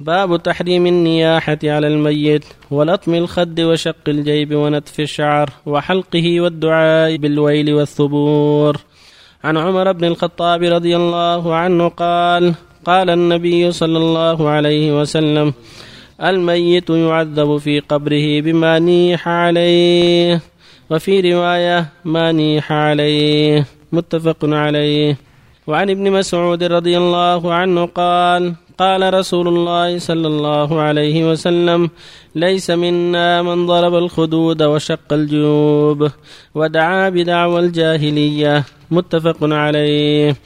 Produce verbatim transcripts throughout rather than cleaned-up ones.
باب تحريم النياحة على الميت ولطم الخد وشق الجيب ونتف الشعر وحلقه والدعاء بالويل والثبور. عن عمر بن الخطاب رضي الله عنه قال قال النبي صلى الله عليه وسلم الميت يعذب في قبره بما نيح عليه، وفي رواية ما نيح عليه، متفق عليه. وعن ابن مسعود رضي الله عنه قال قال رسول الله صلى الله عليه وسلم ليس منا من ضرب الخدود وشق الجيوب ودعا بدعوى الجاهلية، متفق عليه.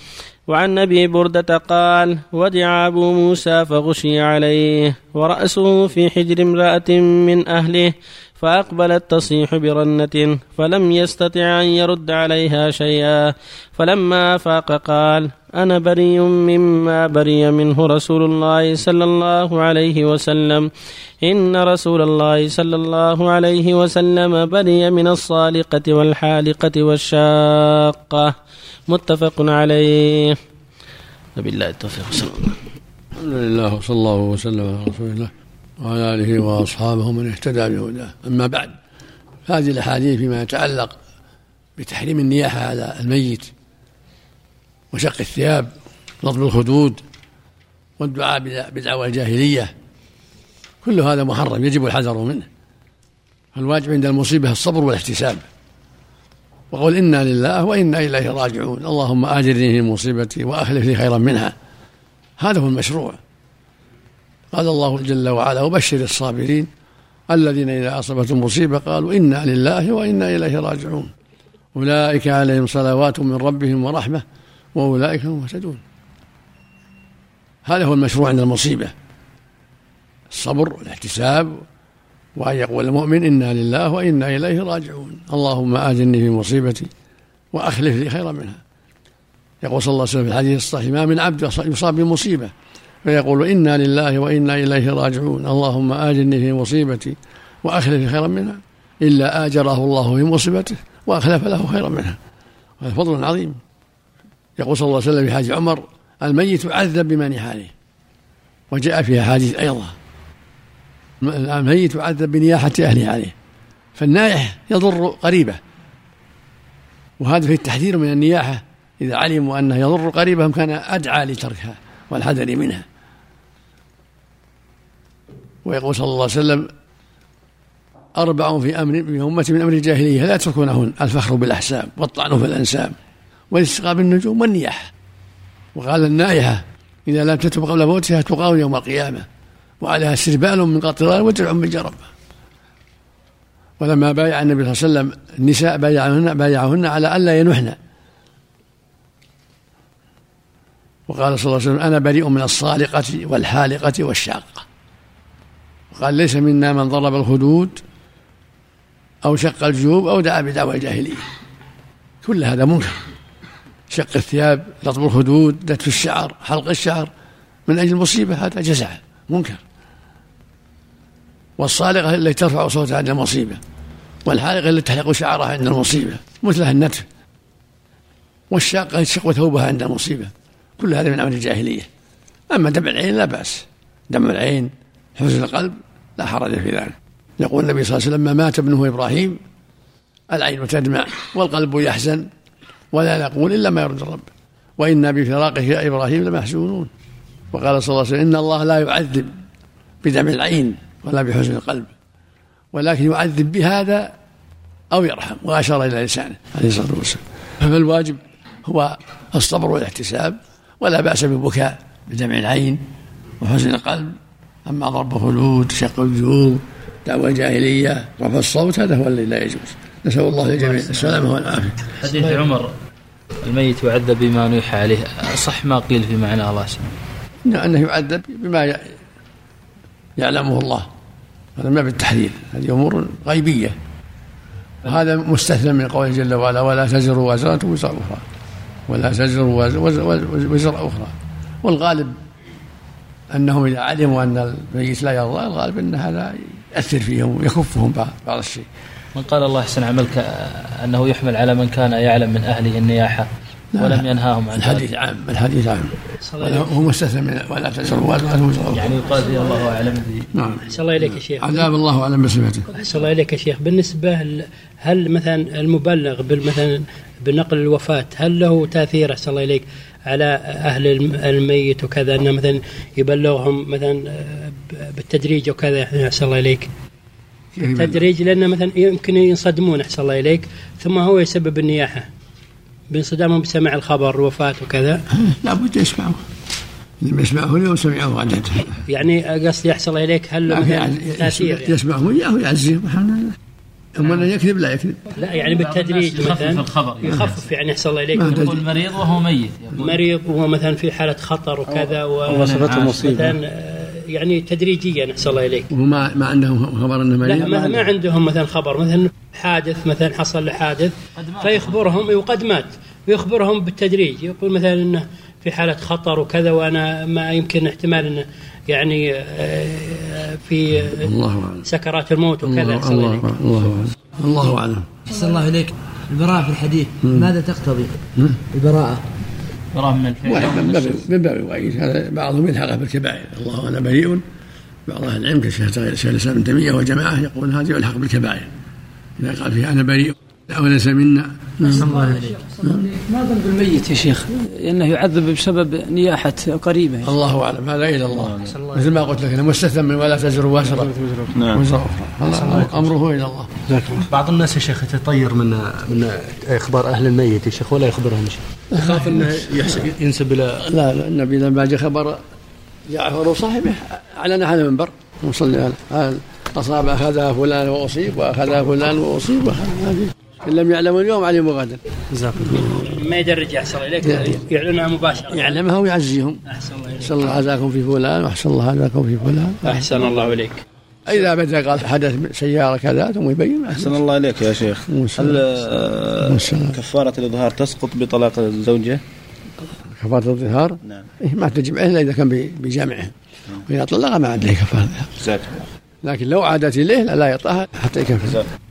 وعن أبي بردة قال وجع أبو موسى فغشي عليه ورأسه في حجر امرأة من أهله فأقبلت تصيح برنة فلم يستطع أن يرد عليها شيئا، فلما أفاق قال أنا بريء مما بري منه رسول الله صلى الله عليه وسلم، إن رسول الله صلى الله عليه وسلم بري من الصالقة والحالقة والشاقة، متفق عليه. وبالله التوفيق. الحمد لله وصلى الله وسلم على رسول الله وعلى آله وأصحابه من اهتدى بهداه. أما بعد، هذه الأحاديث فيما يتعلق بتحريم النياحة على الميت وشق الثياب ولطم الخدود والدعاء بدعوى الجاهلية، كل هذا محرم يجب الحذر منه. فالواجب عند المصيبة الصبر والاحتساب، وقول إنا لله وإنا إليه راجعون، اللهم آجرني في مصيبتي وأخلف لي خيرا منها، هذا هو المشروع. قال الله جل وعلا وبشر الصابرين الذين إذا أصابتهم مصيبة قالوا إنا لله وإنا إليه راجعون أولئك عليهم صلوات من ربهم ورحمة وأولئك هم مهتدون. هذا هو المشروع عند المصيبة، الصبر والاحتساب، وأن يقول المؤمن إنا لله وإنا إليه راجعون، اللهم آجرني في مصيبتي وأخلف لي خيرا منها. يقول صلى الله عليه وسلم في الحديث الصحيح ما من عبد يصاب بمصيبة فيقول إنا لله وإنا إليه راجعون اللهم آجرني في مصيبتي وأخلف خيرا منها إلا آجره الله في مصيبته وأخلف له خيرا منها، وهذا فضل عظيم. يقول صلى الله عليه وسلم في حديث عمر الميت يعذب بما نيح عليه، وجاء فيها حديث أيضا الميت يعذب بنياحة أهله عليه، فالنائح يضر قريبه، وهذا في التحذير من النياحة إذا علموا أنه يضر قريبهم كان أدعى لتركها والحذر منها. ويقول صلى الله عليه وسلم أربع في أمر من أمة من أمر الجاهلية لا تتركونهن الفخر بالأحساب والطعن في الأنساب والاستسقاء بالنجوم والنياحة. وقال النائحة إذا لم تتب قبل موتها تقاوم يوم القيامة وعليها سربال من قطران ودرع من جرب. ولما بايع النبي صلى الله عليه وسلم النساء بايعهن, بايعهن على ألا ينحن، وقال صلى الله عليه وسلم أنا بريء من الصالقة والحالقة والشاقة. وقال ليس منا من ضرب الخدود أو شق الجيوب أو دعا بدعوى الجاهلية، كل هذا منكر، شق الثياب، لطم الخدود، نتف الشعر، حلق الشعر من أجل المصيبة، هذا جزع منكر. والصالقة التي ترفع صوتها عند المصيبة، والحالقة التي تحلق شعرها عند المصيبة مثلها النتف، والشاقة تشق ثوبها عند المصيبة، كل هذا من عمل الجاهلية. أما دم العين لا بأس، دم العين حزن القلب لا حرج في ذلك. يقول النبي صلى الله عليه وسلم ما مات ابنه إبراهيم العين تدمع والقلب يحزن ولا نقول إلا ما يرضي الرب وإنا بفراقه يا إبراهيم لمحزونون. وقال صلى الله عليه وسلم إن الله لا يعذب بدم العين ولا بحزن القلب ولكن يعذب بهذا أو يرحم، وأشار إلى لسانه عليه الصلاة والسلام. فالواجب هو الصبر والاحتساب، ولا بأس ببكاء بدمع العين وحزن القلب. أما ضرب خلود، شق الجيوب، دعوى الجاهلية، رفع الصوت، هذا هو الذي لا يجوز. نسأل الله للجميع السلامة والعافية. حديث عمر الميت يعذب بما نيح عليه، صح ما قيل في معنى الله سبحانه أنه يعذب بما يعلمه الله، هذا ما بالتحذير، هذه أمور غيبية، وهذا مستثنى من قوله جل وعلا ولا تزر وازرة وزر أخرى ولا تزر وزر أخرى. والغالب أنهم إذا علموا أن الميت لا يرضى، الغالب أن هذا يأثر فيهم ويكفهم بعض الشيء. من قال الله أحسن عملك أنه يحمل على من كان يعلم من أهله النياحة ولم ينهاهم عن الحديث عام الحديث عام هو مستثنى من ولا تشربوا يعني يقال في الله اعلم. نعم احسن الله اليك يا شيخ. عذاب الله اعلم بصفته. احسن الله اليك يا شيخ. بالنسبه هل مثلا المبلغ مثلا بنقل الوفاه هل له تاثير احسن الله اليك على اهل الميت وكذا انه مثلا يبلغهم مثلا بالتدريج وكذا احسن الله اليك تدريج لانه مثلا يمكن ينصدمون احسن الله اليك ثم هو يسبب النياحه بانصدامهم بسمع الخبر وفاة وكذا. لا بد يسمعوه لما يسمعه اليوم سمعوه عدد يعني قصدي يحصل إليك هل تأثير يسمعه إياه يعزيه سبحان الله. أما أن يكذب لا يكذب لا يعني بالتدريج مثلا يخفف يعني يحصل إليك يقول مريض وهو ميت مريض وهو مثلا في حالة خطر وكذا وصفته مصيبة يعني تدريجيا يحصل إليك وما ما عندهم خبر أنه مريض لا ما عندهم مثلا خبر مثلا حادث مثلا حصل لحادث فيخبرهم وقد مات ويخبرهم بالتدريج يقول مثلا انه في حاله خطر وكذا وانا ما يمكن احتمال انه يعني في سكرات الموت وكذا الله الله الله الله اعلم. احسن الله اليك البراءه في الحديث ماذا تقتضي البراءه؟ براءه من الفعل من باب الوعيد هذا بعضهم يلحقه بالكبائر الله انا بريء بعض اهل العلم كالشيخ الاسلام ابن تيميه وجماعه يقولون هذا يلحق بالكبائر اذا قال فيها انا بريء أوليس منا. ما ذنب الميت يا شيخ إنه يعذب بسبب نياحة قريبة؟ الله أعلم هذا إلى الله مثل ما قلت لك أنا مستثنى من ولا تزر وزر وزر أمره إلى الله. بعض الناس يا شيخ يتطير من من إخبار أهل الميت يا شيخ ولا يخبرهم شيء يخاف إنه ينسب إلى لا لا النبي لما جاء خبر جعفر وصاحبه أعلن على المنبر وصلى قال أصاب أخذها فلان وأصيب وأخذها فلان وأصيب هذه إن لم يعلموا اليوم علموا غدا. ما يدرج يحصل إليك يعلنها مباشرة يعلمها ويعزيهم. أحسن الله إليك. أحسن الله هذاكم في فلان وأحسن الله هذاكم في فلان. أحسن الله إليك. إذا بدأ قال حدث سيارة كذا ثم يبين. أحسن الله إليك يا شيخ. هل كفارة الإظهار تسقط بطلاق الزوجة؟ كفارة الإظهار؟ نعم. ما تجمع إلا إذا كان بجامعه وإذا طلقها ما عاد له كفارة. لكن لو عادت إليه لا يطلقها حتى يكفر.